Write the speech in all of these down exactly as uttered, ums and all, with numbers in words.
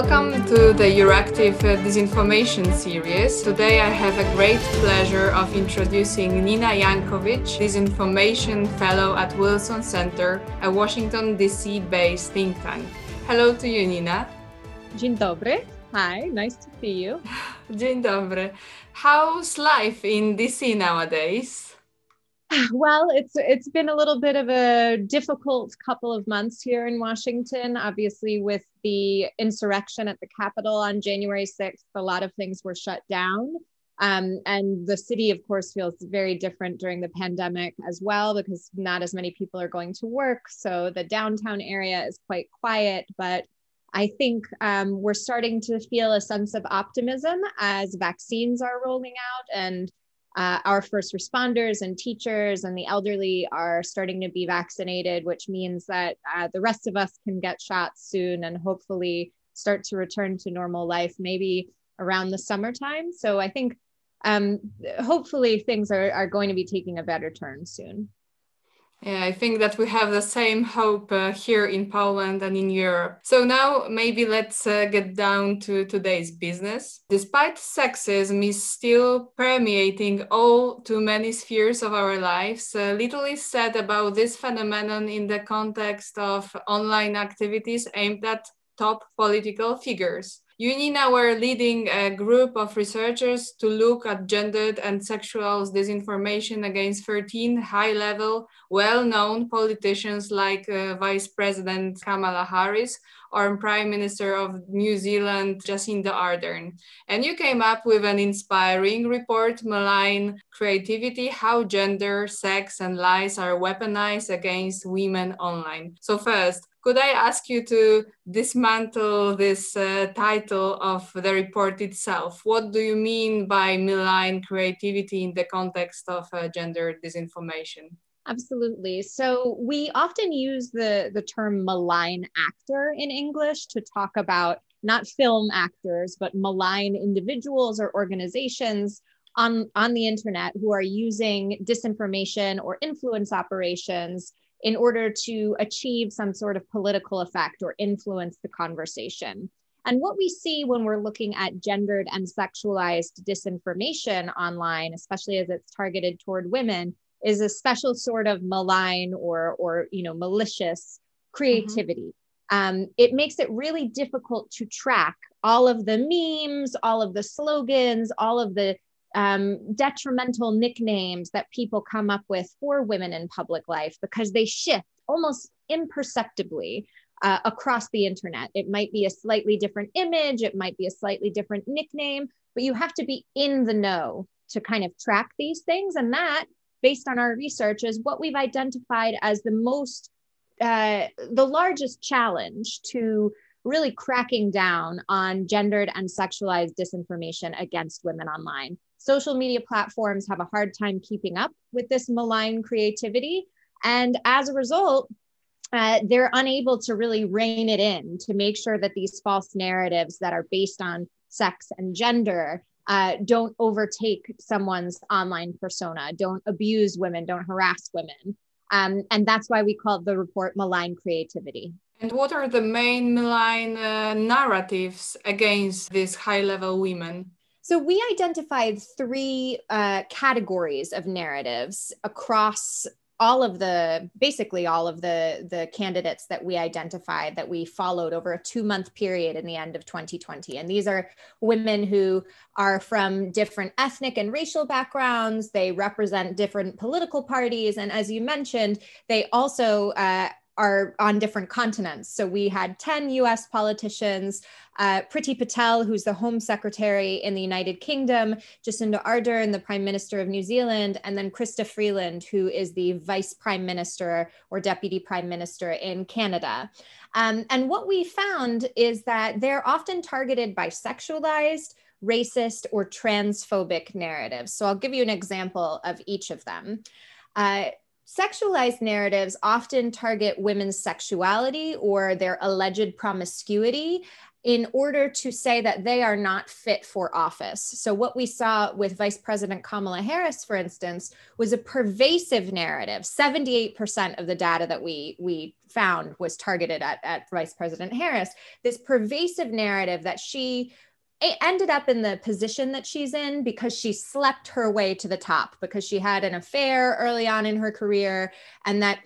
Welcome to the Euractiv Disinformation series. Today I have a great pleasure of introducing Nina Jankovic, Disinformation Fellow at Wilson Center, a Washington D C-based think tank. Hello to you, Nina. Dzień dobry. Hi, nice to see you. Dzień dobry. How's life in D C nowadays? Well, it's it's been a little bit of a difficult couple of months here in Washington. Obviously, with the insurrection at the Capitol on January sixth, a lot of things were shut down. Um, and the city, of course, feels very different during the pandemic as well, because not as many people are going to work. So the downtown area is quite quiet. But I think um, we're starting to feel a sense of optimism as vaccines are rolling out, and Uh, our first responders and teachers and the elderly are starting to be vaccinated, which means that uh, the rest of us can get shots soon and hopefully start to return to normal life, maybe around the summertime. So I think um, hopefully things are, are going to be taking a better turn soon. Yeah, I think that we have the same hope uh, here in Poland and in Europe. So now maybe let's uh, get down to today's business. Despite sexism is still permeating all too many spheres of our lives, uh, little is said about this phenomenon in the context of online activities aimed at top political figures. You, Nina, were leading a group of researchers to look at gendered and sexual disinformation against thirteen high-level, well-known politicians like uh, Vice President Kamala Harris or Prime Minister of New Zealand, Jacinda Ardern. And you came up with an inspiring report, Malign Creativity, How Gender, Sex and Lies Are Weaponized Against Women Online. So first, could I ask you to dismantle this uh, title of the report itself? What do you mean by malign creativity in the context of uh, gender disinformation? Absolutely. So we often use the, the term malign actor in English to talk about not film actors, but malign individuals or organizations on, on the internet who are using disinformation or influence operations in order to achieve some sort of political effect or influence the conversation. And what we see when we're looking at gendered and sexualized disinformation online, especially as it's targeted toward women, is a special sort of malign or, or you know, malicious creativity. Mm-hmm. Um, it makes it really difficult to track all of the memes, all of the slogans, all of the Um, detrimental nicknames that people come up with for women in public life, because they shift almost imperceptibly uh, across the internet. It might be a slightly different image, it might be a slightly different nickname, but you have to be in the know to kind of track these things. And that, based on our research, is what we've identified as the most, uh, the largest challenge to really cracking down on gendered and sexualized disinformation against women online. Social media platforms have a hard time keeping up with this malign creativity. And as a result, uh, they're unable to really rein it in to make sure that these false narratives that are based on sex and gender uh, don't overtake someone's online persona, don't abuse women, don't harass women. Um, and that's why we call the report Malign Creativity. And what are the main malign uh, narratives against these high-level women? So we identified three uh, categories of narratives across all of the, basically all of the, the candidates that we identified that we followed over a two-month period in the end of twenty twenty. And these are women who are from different ethnic and racial backgrounds. They represent different political parties. And as you mentioned, they also uh, are on different continents. So we had ten U S politicians, uh, Priti Patel, who's the Home Secretary in the United Kingdom, Jacinda Ardern, the Prime Minister of New Zealand, and then Krista Freeland, who is the Vice Prime Minister or Deputy Prime Minister in Canada. Um, and what we found is that they're often targeted by sexualized, racist, or transphobic narratives. So I'll give you an example of each of them. Uh, Sexualized narratives often target women's sexuality or their alleged promiscuity in order to say that they are not fit for office. So what we saw with Vice President Kamala Harris, for instance, was a pervasive narrative. seventy-eight percent of the data that we, we found was targeted at, at Vice President Harris, this pervasive narrative that she ended up in the position that she's in because she slept her way to the top, because she had an affair early on in her career, and that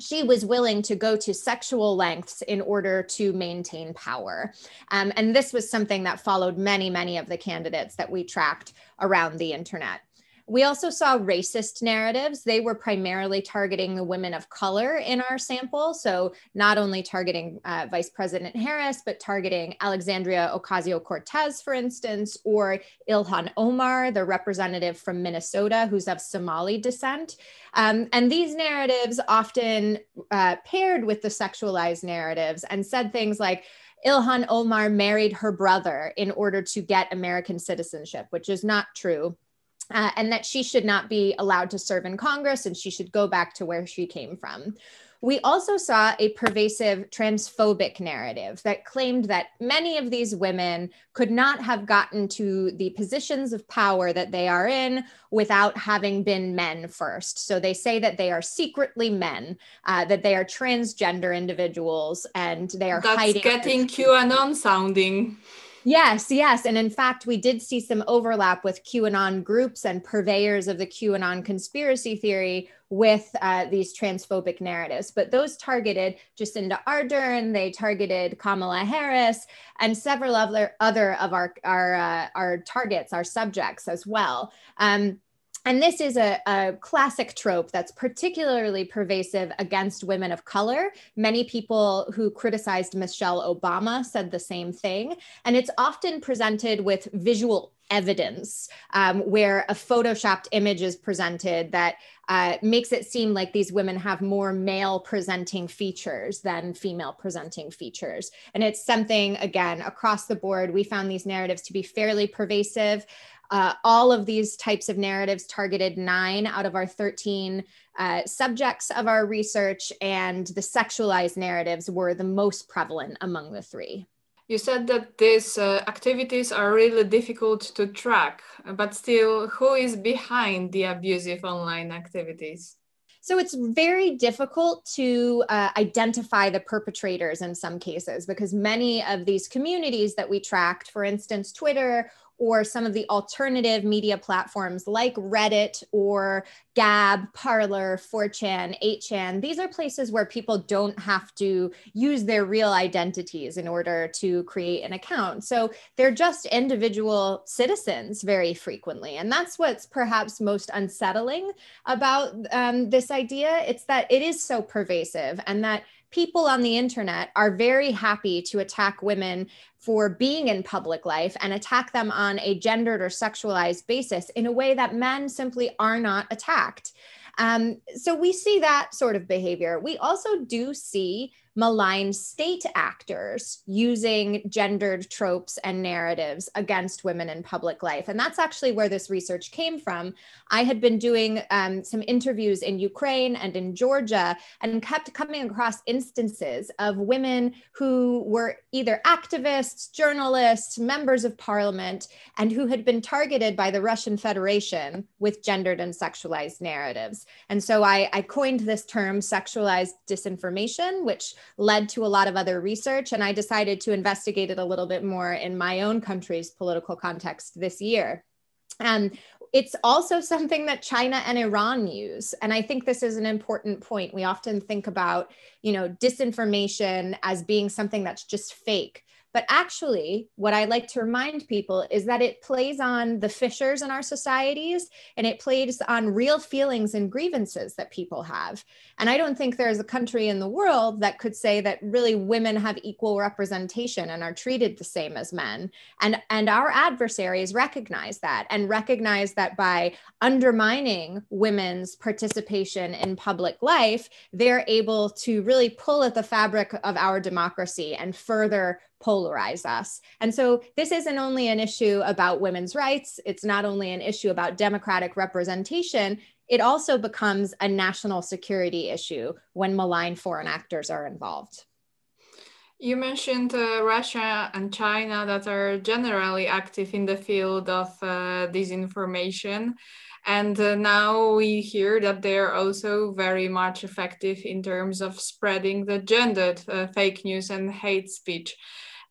she was willing to go to sexual lengths in order to maintain power. Um, and this was something that followed many, many of the candidates that we tracked around the internet. We also saw racist narratives. They were primarily targeting the women of color in our sample. So not only targeting uh, Vice President Harris, but targeting Alexandria Ocasio-Cortez, for instance, or Ilhan Omar, the representative from Minnesota who's of Somali descent. Um, and these narratives often uh, paired with the sexualized narratives and said things like, Ilhan Omar married her brother in order to get American citizenship, which is not true. Uh, and that she should not be allowed to serve in Congress and she should go back to where she came from. We also saw a pervasive transphobic narrative that claimed that many of these women could not have gotten to the positions of power that they are in without having been men first. So they say that they are secretly men, uh, that they are transgender individuals, and they are That's hiding- That's getting QAnon sounding. Yes, yes. And in fact, we did see some overlap with QAnon groups and purveyors of the QAnon conspiracy theory with uh, these transphobic narratives. But those targeted Jacinda Ardern, they targeted Kamala Harris, and several other, other of our, our, uh, our targets, our subjects as well. Um, And this is a, a classic trope that's particularly pervasive against women of color. Many people who criticized Michelle Obama said the same thing. And it's often presented with visual evidence, um, where a photoshopped image is presented that uh, makes it seem like these women have more male presenting features than female presenting features. And it's something, again, across the board, we found these narratives to be fairly pervasive. Uh, all of these types of narratives targeted nine out of our thirteen uh, subjects of our research, and the sexualized narratives were the most prevalent among the three. You said that these uh, activities are really difficult to track, but still, who is behind the abusive online activities? So it's very difficult to uh, identify the perpetrators in some cases, because many of these communities that we tracked, for instance, Twitter, or some of the alternative media platforms like Reddit or Gab, Parler, four chan, eight chan. These are places where people don't have to use their real identities in order to create an account. So they're just individual citizens very frequently. And that's what's perhaps most unsettling about um, this idea. It's that it is so pervasive, and that people on the internet are very happy to attack women for being in public life and attack them on a gendered or sexualized basis in a way that men simply are not attacked. Um, so we see that sort of behavior. We also do see malign state actors using gendered tropes and narratives against women in public life. And that's actually where this research came from. I had been doing um, some interviews in Ukraine and in Georgia, and kept coming across instances of women who were either activists, journalists, members of parliament, and who had been targeted by the Russian Federation with gendered and sexualized narratives. And so I, I coined this term sexualized disinformation, which led to a lot of other research, and I decided to investigate it a little bit more in my own country's political context this year. Um, it's also something that China and Iran use, and I think this is an important point. We often think about, you know, disinformation as being something that's just fake. But actually, what I like to remind people is that it plays on the fissures in our societies, and it plays on real feelings and grievances that people have. And I don't think there's a country in the world that could say that really women have equal representation and are treated the same as men. And, and our adversaries recognize that, and recognize that by undermining women's participation in public life, they're able to really pull at the fabric of our democracy and further polarize us. And so this isn't only an issue about women's rights, it's not only an issue about democratic representation, it also becomes a national security issue when malign foreign actors are involved. You mentioned uh, Russia and China that are generally active in the field of uh, disinformation. And uh, now we hear that they are also very much effective in terms of spreading the gendered uh, fake news and hate speech.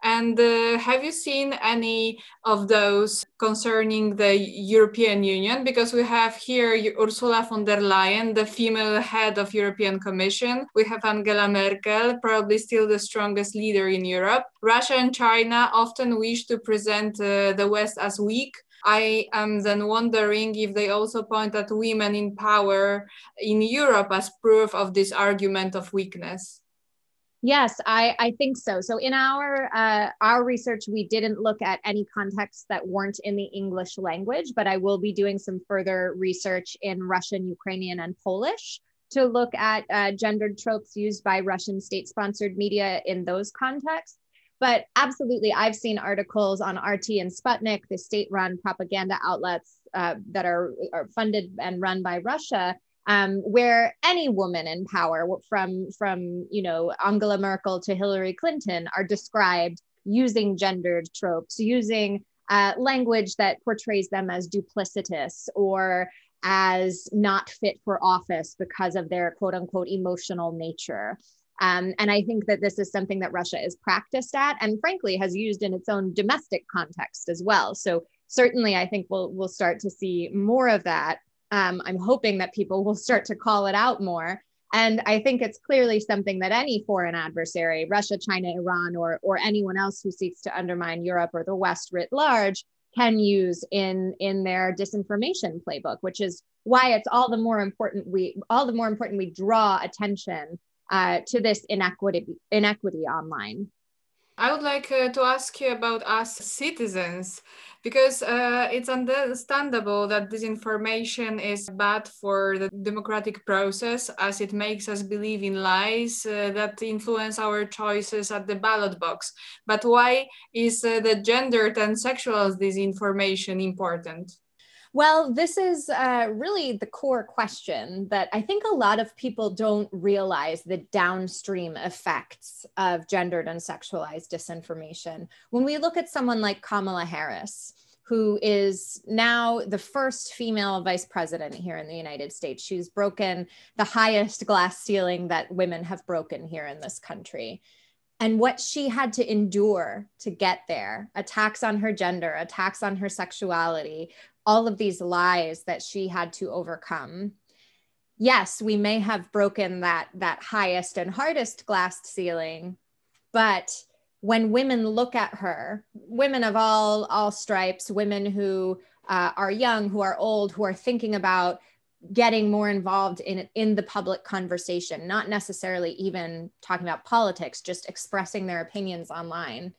And uh, have you seen any of those concerning the European Union? Because we have here Ursula von der Leyen, the female head of European Commission. We have Angela Merkel, probably still the strongest leader in Europe. Russia and China often wish to present uh, the West as weak. I am then wondering if they also point at women in power in Europe as proof of this argument of weakness. Yes, I, I think so. So in our uh, our research, we didn't look at any contexts that weren't in the English language, but I will be doing some further research in Russian, Ukrainian, and Polish to look at uh, gendered tropes used by Russian state-sponsored media in those contexts. But absolutely, I've seen articles on R T and Sputnik, the state-run propaganda outlets uh, that are, are funded and run by Russia, Um, where any woman in power from, from, you know, Angela Merkel to Hillary Clinton are described using gendered tropes, using uh, language that portrays them as duplicitous or as not fit for office because of their quote unquote emotional nature. Um, and I think that this is something that Russia is practiced at and frankly has used in its own domestic context as well. So certainly I think we'll, we'll start to see more of that. Um, I'm hoping that people will start to call it out more. And I think it's clearly something that any foreign adversary, Russia, China, Iran, or, or anyone else who seeks to undermine Europe or the West writ large can use in, in their disinformation playbook, which is why it's all the more important we, all the more important we draw attention uh, to this inequity, inequity online. I would like uh, to ask you about us citizens, because uh, it's understandable that disinformation is bad for the democratic process, as it makes us believe in lies uh, that influence our choices at the ballot box. But why is uh, the gendered and sexual disinformation important? Well, this is uh, really the core question that I think a lot of people don't realize the downstream effects of gendered and sexualized disinformation. When we look at someone like Kamala Harris, who is now the first female vice president here in the United States, she's broken the highest glass ceiling that women have broken here in this country. And what she had to endure to get there, attacks on her gender, attacks on her sexuality, all of these lies that she had to overcome. Yes, we may have broken that, that highest and hardest glass ceiling, but when women look at her, women of all, all stripes, women who uh, are young, who are old, who are thinking about getting more involved in, in the public conversation, not necessarily even talking about politics, just expressing their opinions online,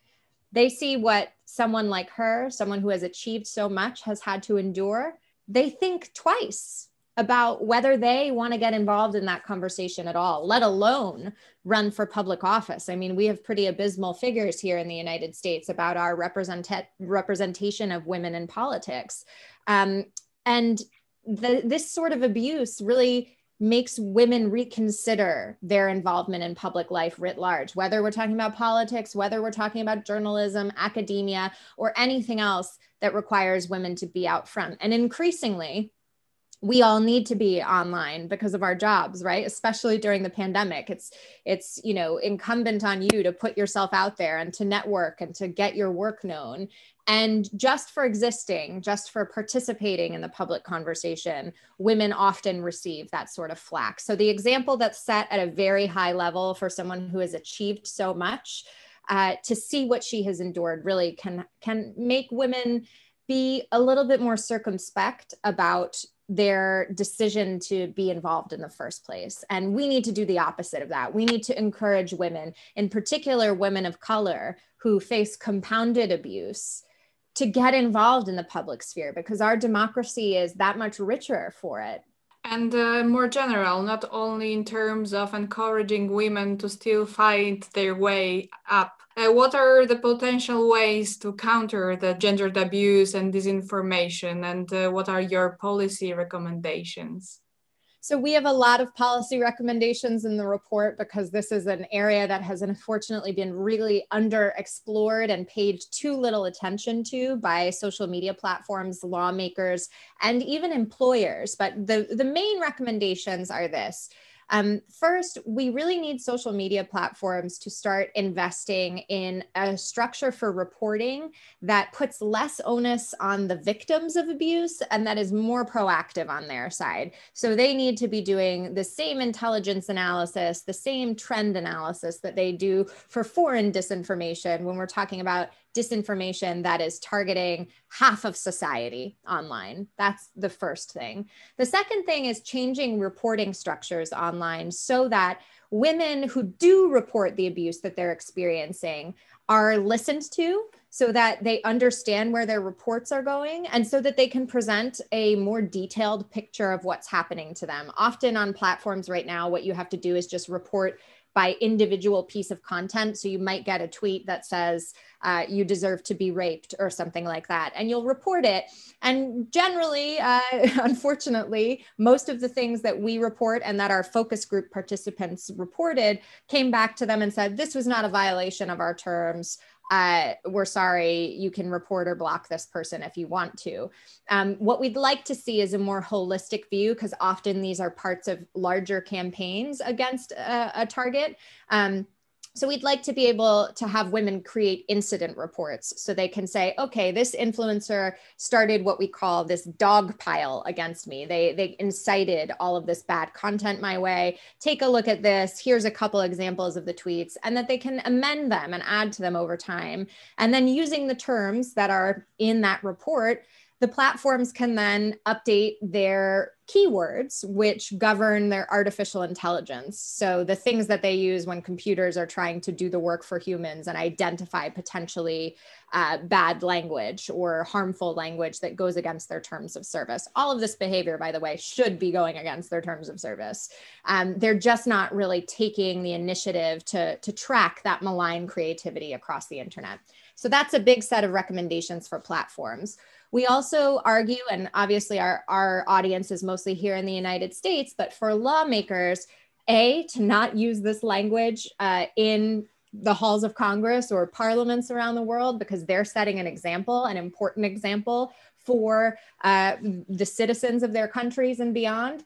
they see what someone like her, someone who has achieved so much, has had to endure. They think twice about whether they want to get involved in that conversation at all, let alone run for public office. I mean, we have pretty abysmal figures here in the United States about our represent- representation of women in politics. Um, and the, this sort of abuse really makes women reconsider their involvement in public life writ large, whether we're talking about politics, whether we're talking about journalism, academia, or anything else that requires women to be out front. And increasingly, we all need to be online because of our jobs, right? Especially during the pandemic. It's, it's, you know, incumbent on you to put yourself out there and to network and to get your work known. And just for existing, just for participating in the public conversation, women often receive that sort of flack. So the example that's set at a very high level for someone who has achieved so much, uh, to see what she has endured really can, can make women be a little bit more circumspect about their decision to be involved in the first place. And we need to do the opposite of that. We need to encourage women, in particular women of color who face compounded abuse, to get involved in the public sphere because our democracy is that much richer for it. And uh, more general, not only in terms of encouraging women to still fight their way up. Uh, what are the potential ways to counter the gendered abuse and disinformation? And uh, what are your policy recommendations? So we have a lot of policy recommendations in the report because this is an area that has unfortunately been really underexplored and paid too little attention to by social media platforms, lawmakers, and even employers. But the, the main recommendations are this. Um, first, we really need social media platforms to start investing in a structure for reporting that puts less onus on the victims of abuse and that is more proactive on their side. So they need to be doing the same intelligence analysis, the same trend analysis that they do for foreign disinformation when we're talking about disinformation that is targeting half of society online. That's the first thing. The second thing is changing reporting structures online so that women who do report the abuse that they're experiencing are listened to, so that they understand where their reports are going and so that they can present a more detailed picture of what's happening to them. Often on platforms right now, what you have to do is just report by individual piece of content. So you might get a tweet that says, uh, you deserve to be raped or something like that, and you'll report it. And generally, uh, unfortunately, most of the things that we report and that our focus group participants reported came back to them and said, this was not a violation of our terms. Uh, we're sorry, you can report or block this person if you want to. Um, what we'd like to see is a more holistic view, because often these are parts of larger campaigns against a, a target. Um, So we'd like to be able to have women create incident reports so they can say, okay, this influencer started what we call this dog pile against me. They, they incited all of this bad content my way. Take a look at this. Here's a couple examples of the tweets, and that they can amend them and add to them over time. And then using the terms that are in that report, the platforms can then update their keywords, which govern their artificial intelligence. So the things that they use when computers are trying to do the work for humans and identify potentially uh, bad language or harmful language that goes against their terms of service. All of this behavior, by the way, should be going against their terms of service. Um, they're just not really taking the initiative to, to track that malign creativity across the internet. So that's a big set of recommendations for platforms. We also argue, and obviously our, our audience is mostly here in the United States, but for lawmakers, A, to not use this language uh, in the halls of Congress or parliaments around the world, because they're setting an example, an important example for uh, the citizens of their countries and beyond.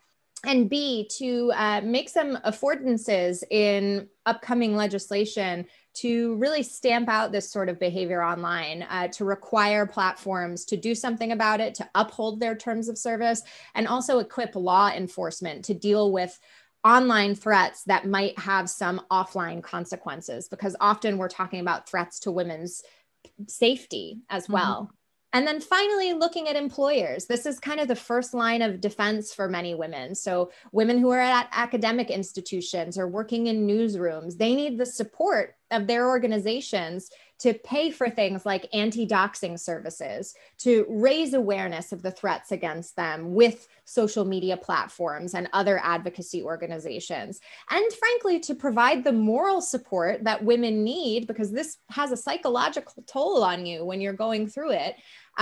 And B, to uh, make some affordances in upcoming legislation to really stamp out this sort of behavior online, uh, to require platforms to do something about it, to uphold their terms of service, and also equip law enforcement to deal with online threats that might have some offline consequences, because often we're talking about threats to women's safety as well. Mm-hmm. And then finally, looking at employers. This is kind of the first line of defense for many women. So women who are at academic institutions or working in newsrooms, they need the support of their organizations to pay for things like anti-doxing services, to raise awareness of the threats against them with social media platforms and other advocacy organizations. And frankly, to provide the moral support that women need, because this has a psychological toll on you when you're going through it,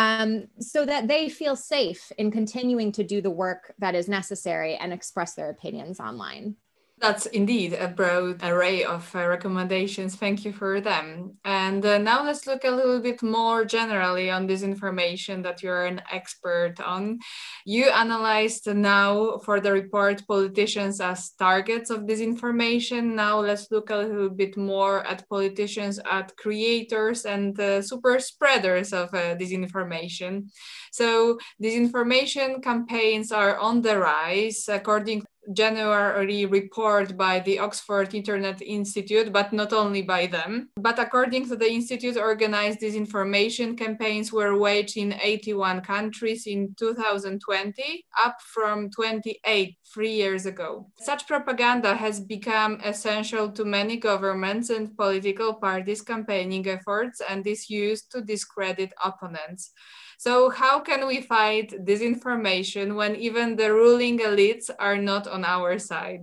um, so that they feel safe in continuing to do the work that is necessary and express their opinions online. That's indeed a broad array of uh, recommendations. Thank you for them. And uh, now let's look a little bit more generally on disinformation that you're an expert on. You analyzed now for the report politicians as targets of disinformation. Now let's look a little bit more at politicians, at creators and uh, super spreaders of uh, disinformation. So disinformation campaigns are on the rise, according to January report by the Oxford Internet Institute, but not only by them. But according to the Institute, organized disinformation campaigns were waged in eighty-one countries in two thousand twenty, up from twenty-eight three years ago. Such propaganda has become essential to many governments and political parties' campaigning efforts and is used to discredit opponents. So how can we fight disinformation when even the ruling elites are not on our side?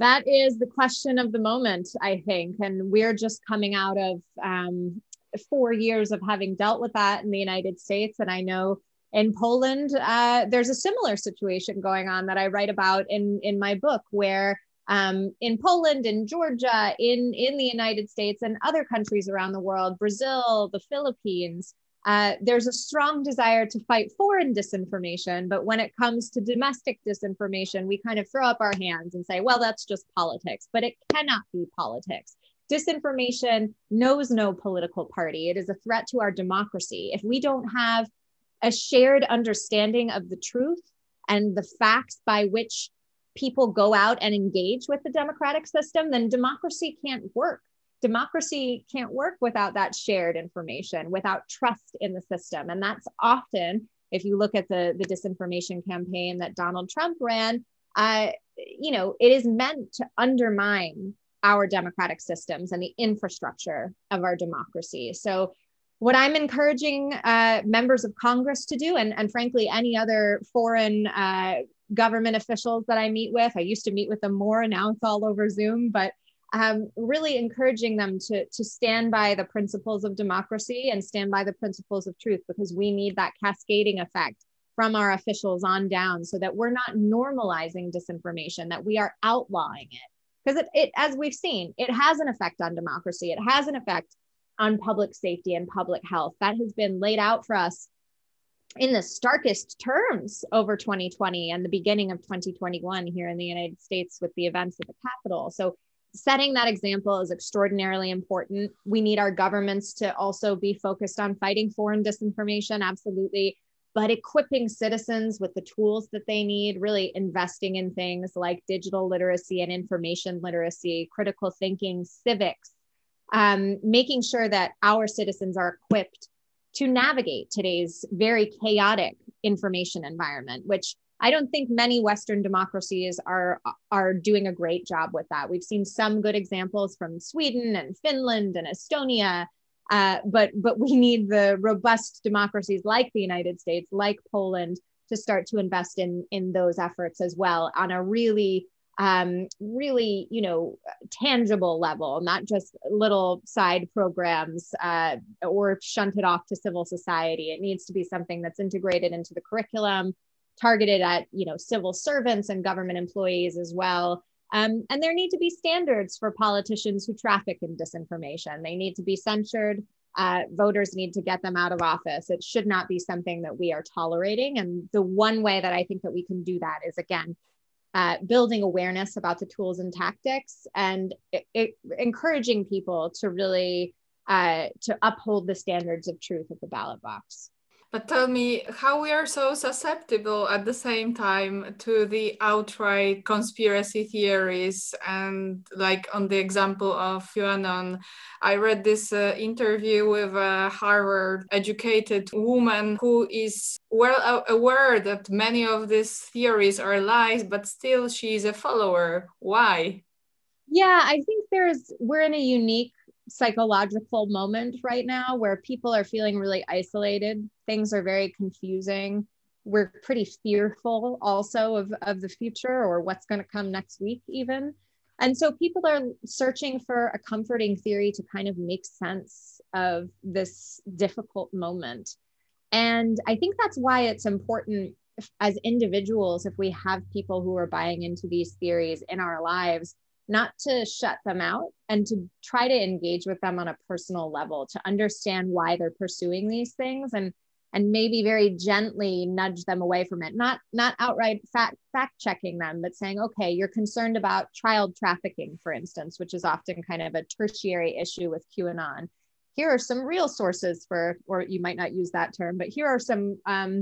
That is the question of the moment, I think. And we're just coming out of um, four years of having dealt with that in the United States. And I know In Poland, uh, there's a similar situation going on that I write about in, in my book, where um, in Poland, in Georgia, in, in the United States and other countries around the world, Brazil, the Philippines, uh, there's a strong desire to fight foreign disinformation. But when it comes to domestic disinformation, we kind of throw up our hands and say, well, that's just politics, but it cannot be politics. Disinformation knows no political party. It is a threat to our democracy. If we don't have a shared understanding of the truth and the facts by which people go out and engage with the democratic system, then democracy can't work. Democracy can't work without that shared information, without trust in the system. And that's often, if you look at the, the disinformation campaign that Donald Trump ran, uh, you know, it is meant to undermine our democratic systems and the infrastructure of our democracy. So what I'm encouraging uh, members of Congress to do, and, and frankly, any other foreign uh, government officials that I meet with, I used to meet with them more, now it's all over Zoom, but um, really encouraging them to, to stand by the principles of democracy and stand by the principles of truth, because we need that cascading effect from our officials on down so that we're not normalizing disinformation, that we are outlawing it. Because it, it, as we've seen, it has an effect on democracy. It has an effect on public safety and public health. That has been laid out for us in the starkest terms over twenty twenty and the beginning of twenty twenty-one here in the United States with the events at the Capitol. So setting that example is extraordinarily important. We need our governments to also be focused on fighting foreign disinformation, absolutely, but equipping citizens with the tools that they need, really investing in things like digital literacy and information literacy, critical thinking, civics, Um, making sure that our citizens are equipped to navigate today's very chaotic information environment, which I don't think many Western democracies are, are doing a great job with that. We've seen some good examples from Sweden and Finland and Estonia, uh, but, but we need the robust democracies like the United States, like Poland, to start to invest in, in those efforts as well on a really Um, really, you know, tangible level, not just little side programs uh, or shunted off to civil society. It needs to be something that's integrated into the curriculum, targeted at, you know, civil servants and government employees as well. Um, and there need to be standards for politicians who traffic in disinformation. They need to be censured. Uh, voters need to get them out of office. It should not be something that we are tolerating. And the one way that I think that we can do that is, again, Uh, building awareness about the tools and tactics, and it, it, encouraging people to really uh, to uphold the standards of truth at the ballot box. But tell me how we are so susceptible at the same time to the outright conspiracy theories. And like on the example of QAnon, I read this uh, interview with a Harvard-educated woman who is well aware that many of these theories are lies, but still she is a follower. Why? Yeah, I think there's we're in a unique psychological moment right now where people are feeling really isolated. Things are very confusing. We're pretty fearful also of, of the future or what's going to come next week even. And so people are searching for a comforting theory to kind of make sense of this difficult moment. And I think that's why it's important as individuals, if we have people who are buying into these theories in our lives, not to shut them out and to try to engage with them on a personal level, to understand why they're pursuing these things and, and maybe very gently nudge them away from it. Not, not outright fact, fact checking them, but saying, okay, you're concerned about child trafficking, for instance, which is often kind of a tertiary issue with QAnon. Here are some real sources for, or you might not use that term, but here are some um,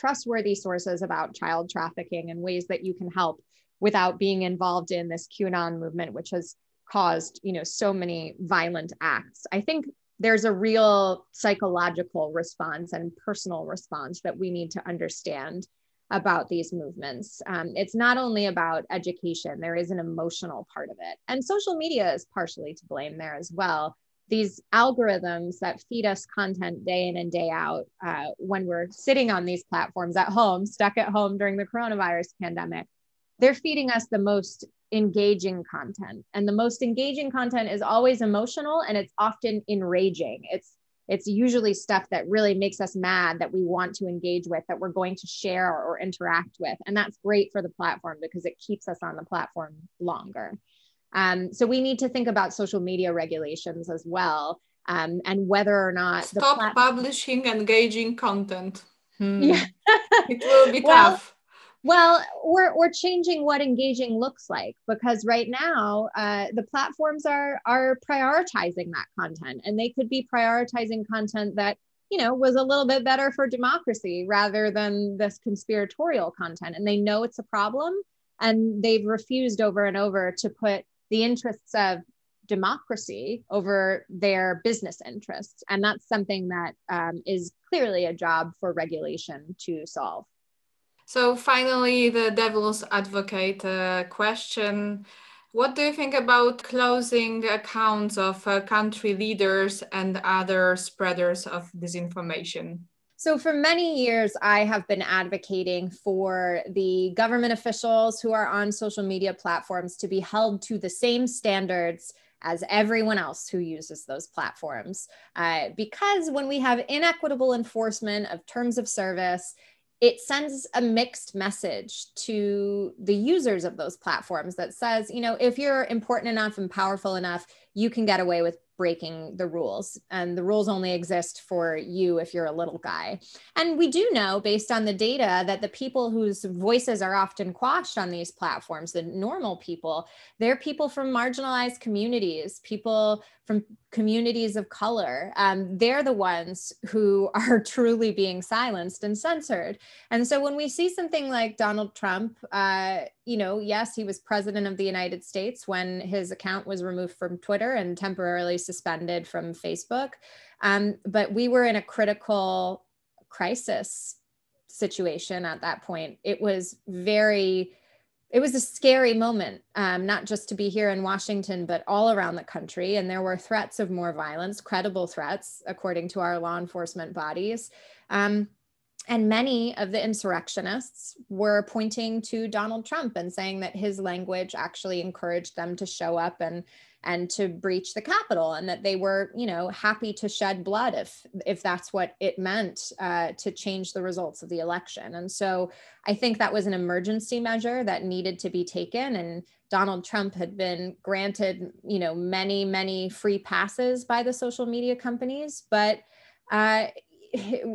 trustworthy sources about child trafficking and ways that you can help without being involved in this QAnon movement, which has caused, you know, so many violent acts. I think there's a real psychological response and personal response that we need to understand about these movements. Um, it's not only about education, there is an emotional part of it. And social media is partially to blame there as well. These algorithms that feed us content day in and day out uh, when we're sitting on these platforms at home, stuck at home during the coronavirus pandemic, they're feeding us the most engaging content. And the most engaging content is always emotional and it's often enraging. It's It's usually stuff that really makes us mad, that we want to engage with, that we're going to share or interact with. And that's great for the platform because it keeps us on the platform longer. Um, so we need to think about social media regulations as well, um, and whether or not- Stop the publishing engaging content. Hmm. Yeah. It will be well, tough. Well, or, or changing what engaging looks like, because right now uh, the platforms are are prioritizing that content, and they could be prioritizing content that, you know, was a little bit better for democracy rather than this conspiratorial content. And they know it's a problem, and they've refused over and over to put the interests of democracy over their business interests. And that's something that um, is clearly a job for regulation to solve. So finally, the devil's advocate uh, question. What do you think about closing accounts of uh, country leaders and other spreaders of disinformation? So for many years, I have been advocating for the government officials who are on social media platforms to be held to the same standards as everyone else who uses those platforms. Uh, because when we have inequitable enforcement of terms of service, it sends a mixed message to the users of those platforms that says, you know, if you're important enough and powerful enough, you can get away with breaking the rules. And the rules only exist for you if you're a little guy. And we do know, based on the data, that the people whose voices are often quashed on these platforms, the normal people, they're people from marginalized communities, people from communities of color. Um, they're the ones who are truly being silenced and censored. And so when we see something like Donald Trump, uh, you know, yes, he was president of the United States when his account was removed from Twitter and temporarily suspended from Facebook. Um, but we were in a critical crisis situation at that point. It was very It was a scary moment, um, not just to be here in Washington, but all around the country. And there were threats of more violence, credible threats, according to our law enforcement bodies. Um, and many of the insurrectionists were pointing to Donald Trump and saying that his language actually encouraged them to show up and, and to breach the Capitol, and that they were, you know, happy to shed blood if, if that's what it meant uh, to change the results of the election. And so I think that was an emergency measure that needed to be taken. And Donald Trump had been granted, you know, many, many free passes by the social media companies, but uh,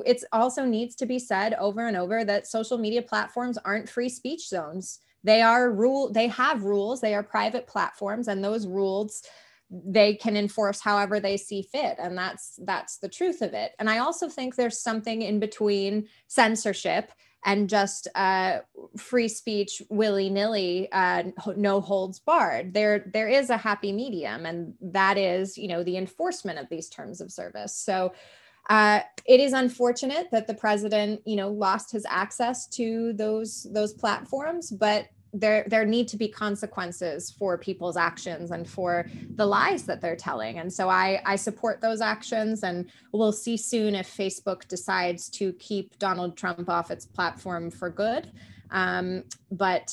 it also needs to be said over and over that social media platforms aren't free speech zones. They are rule, they have rules, they are private platforms, and those rules they can enforce however they see fit. And that's that's the truth of it. And I also think there's something in between censorship and just uh, free speech willy-nilly, uh, no holds barred. There, there is a happy medium, and that is, you know, the enforcement of these terms of service. So Uh, it is unfortunate that the president, you know, lost his access to those those platforms, but there there need to be consequences for people's actions and for the lies that they're telling. And so I, I support those actions, and we'll see soon if Facebook decides to keep Donald Trump off its platform for good. Um, but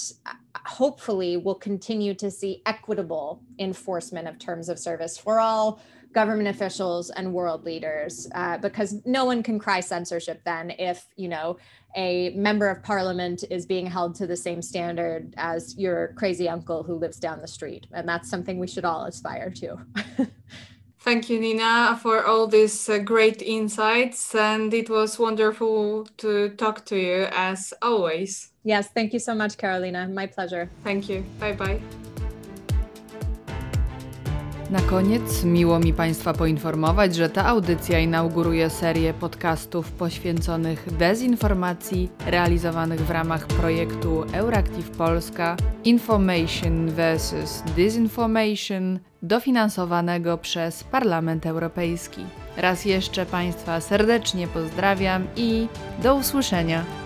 hopefully we'll continue to see equitable enforcement of terms of service for all government officials and world leaders, uh, because no one can cry censorship then if, you know, a member of parliament is being held to the same standard as your crazy uncle who lives down the street. And that's something we should all aspire to. Thank you, Nina, for all these uh, great insights. And it was wonderful to talk to you as always. Yes, thank you so much, Karolina. My pleasure. Thank you. Bye-bye. Na koniec miło mi Państwa poinformować, że ta audycja inauguruje serię podcastów poświęconych dezinformacji realizowanych w ramach projektu EurActiv Polska Information versus. Disinformation dofinansowanego przez Parlament Europejski. Raz jeszcze Państwa serdecznie pozdrawiam i do usłyszenia!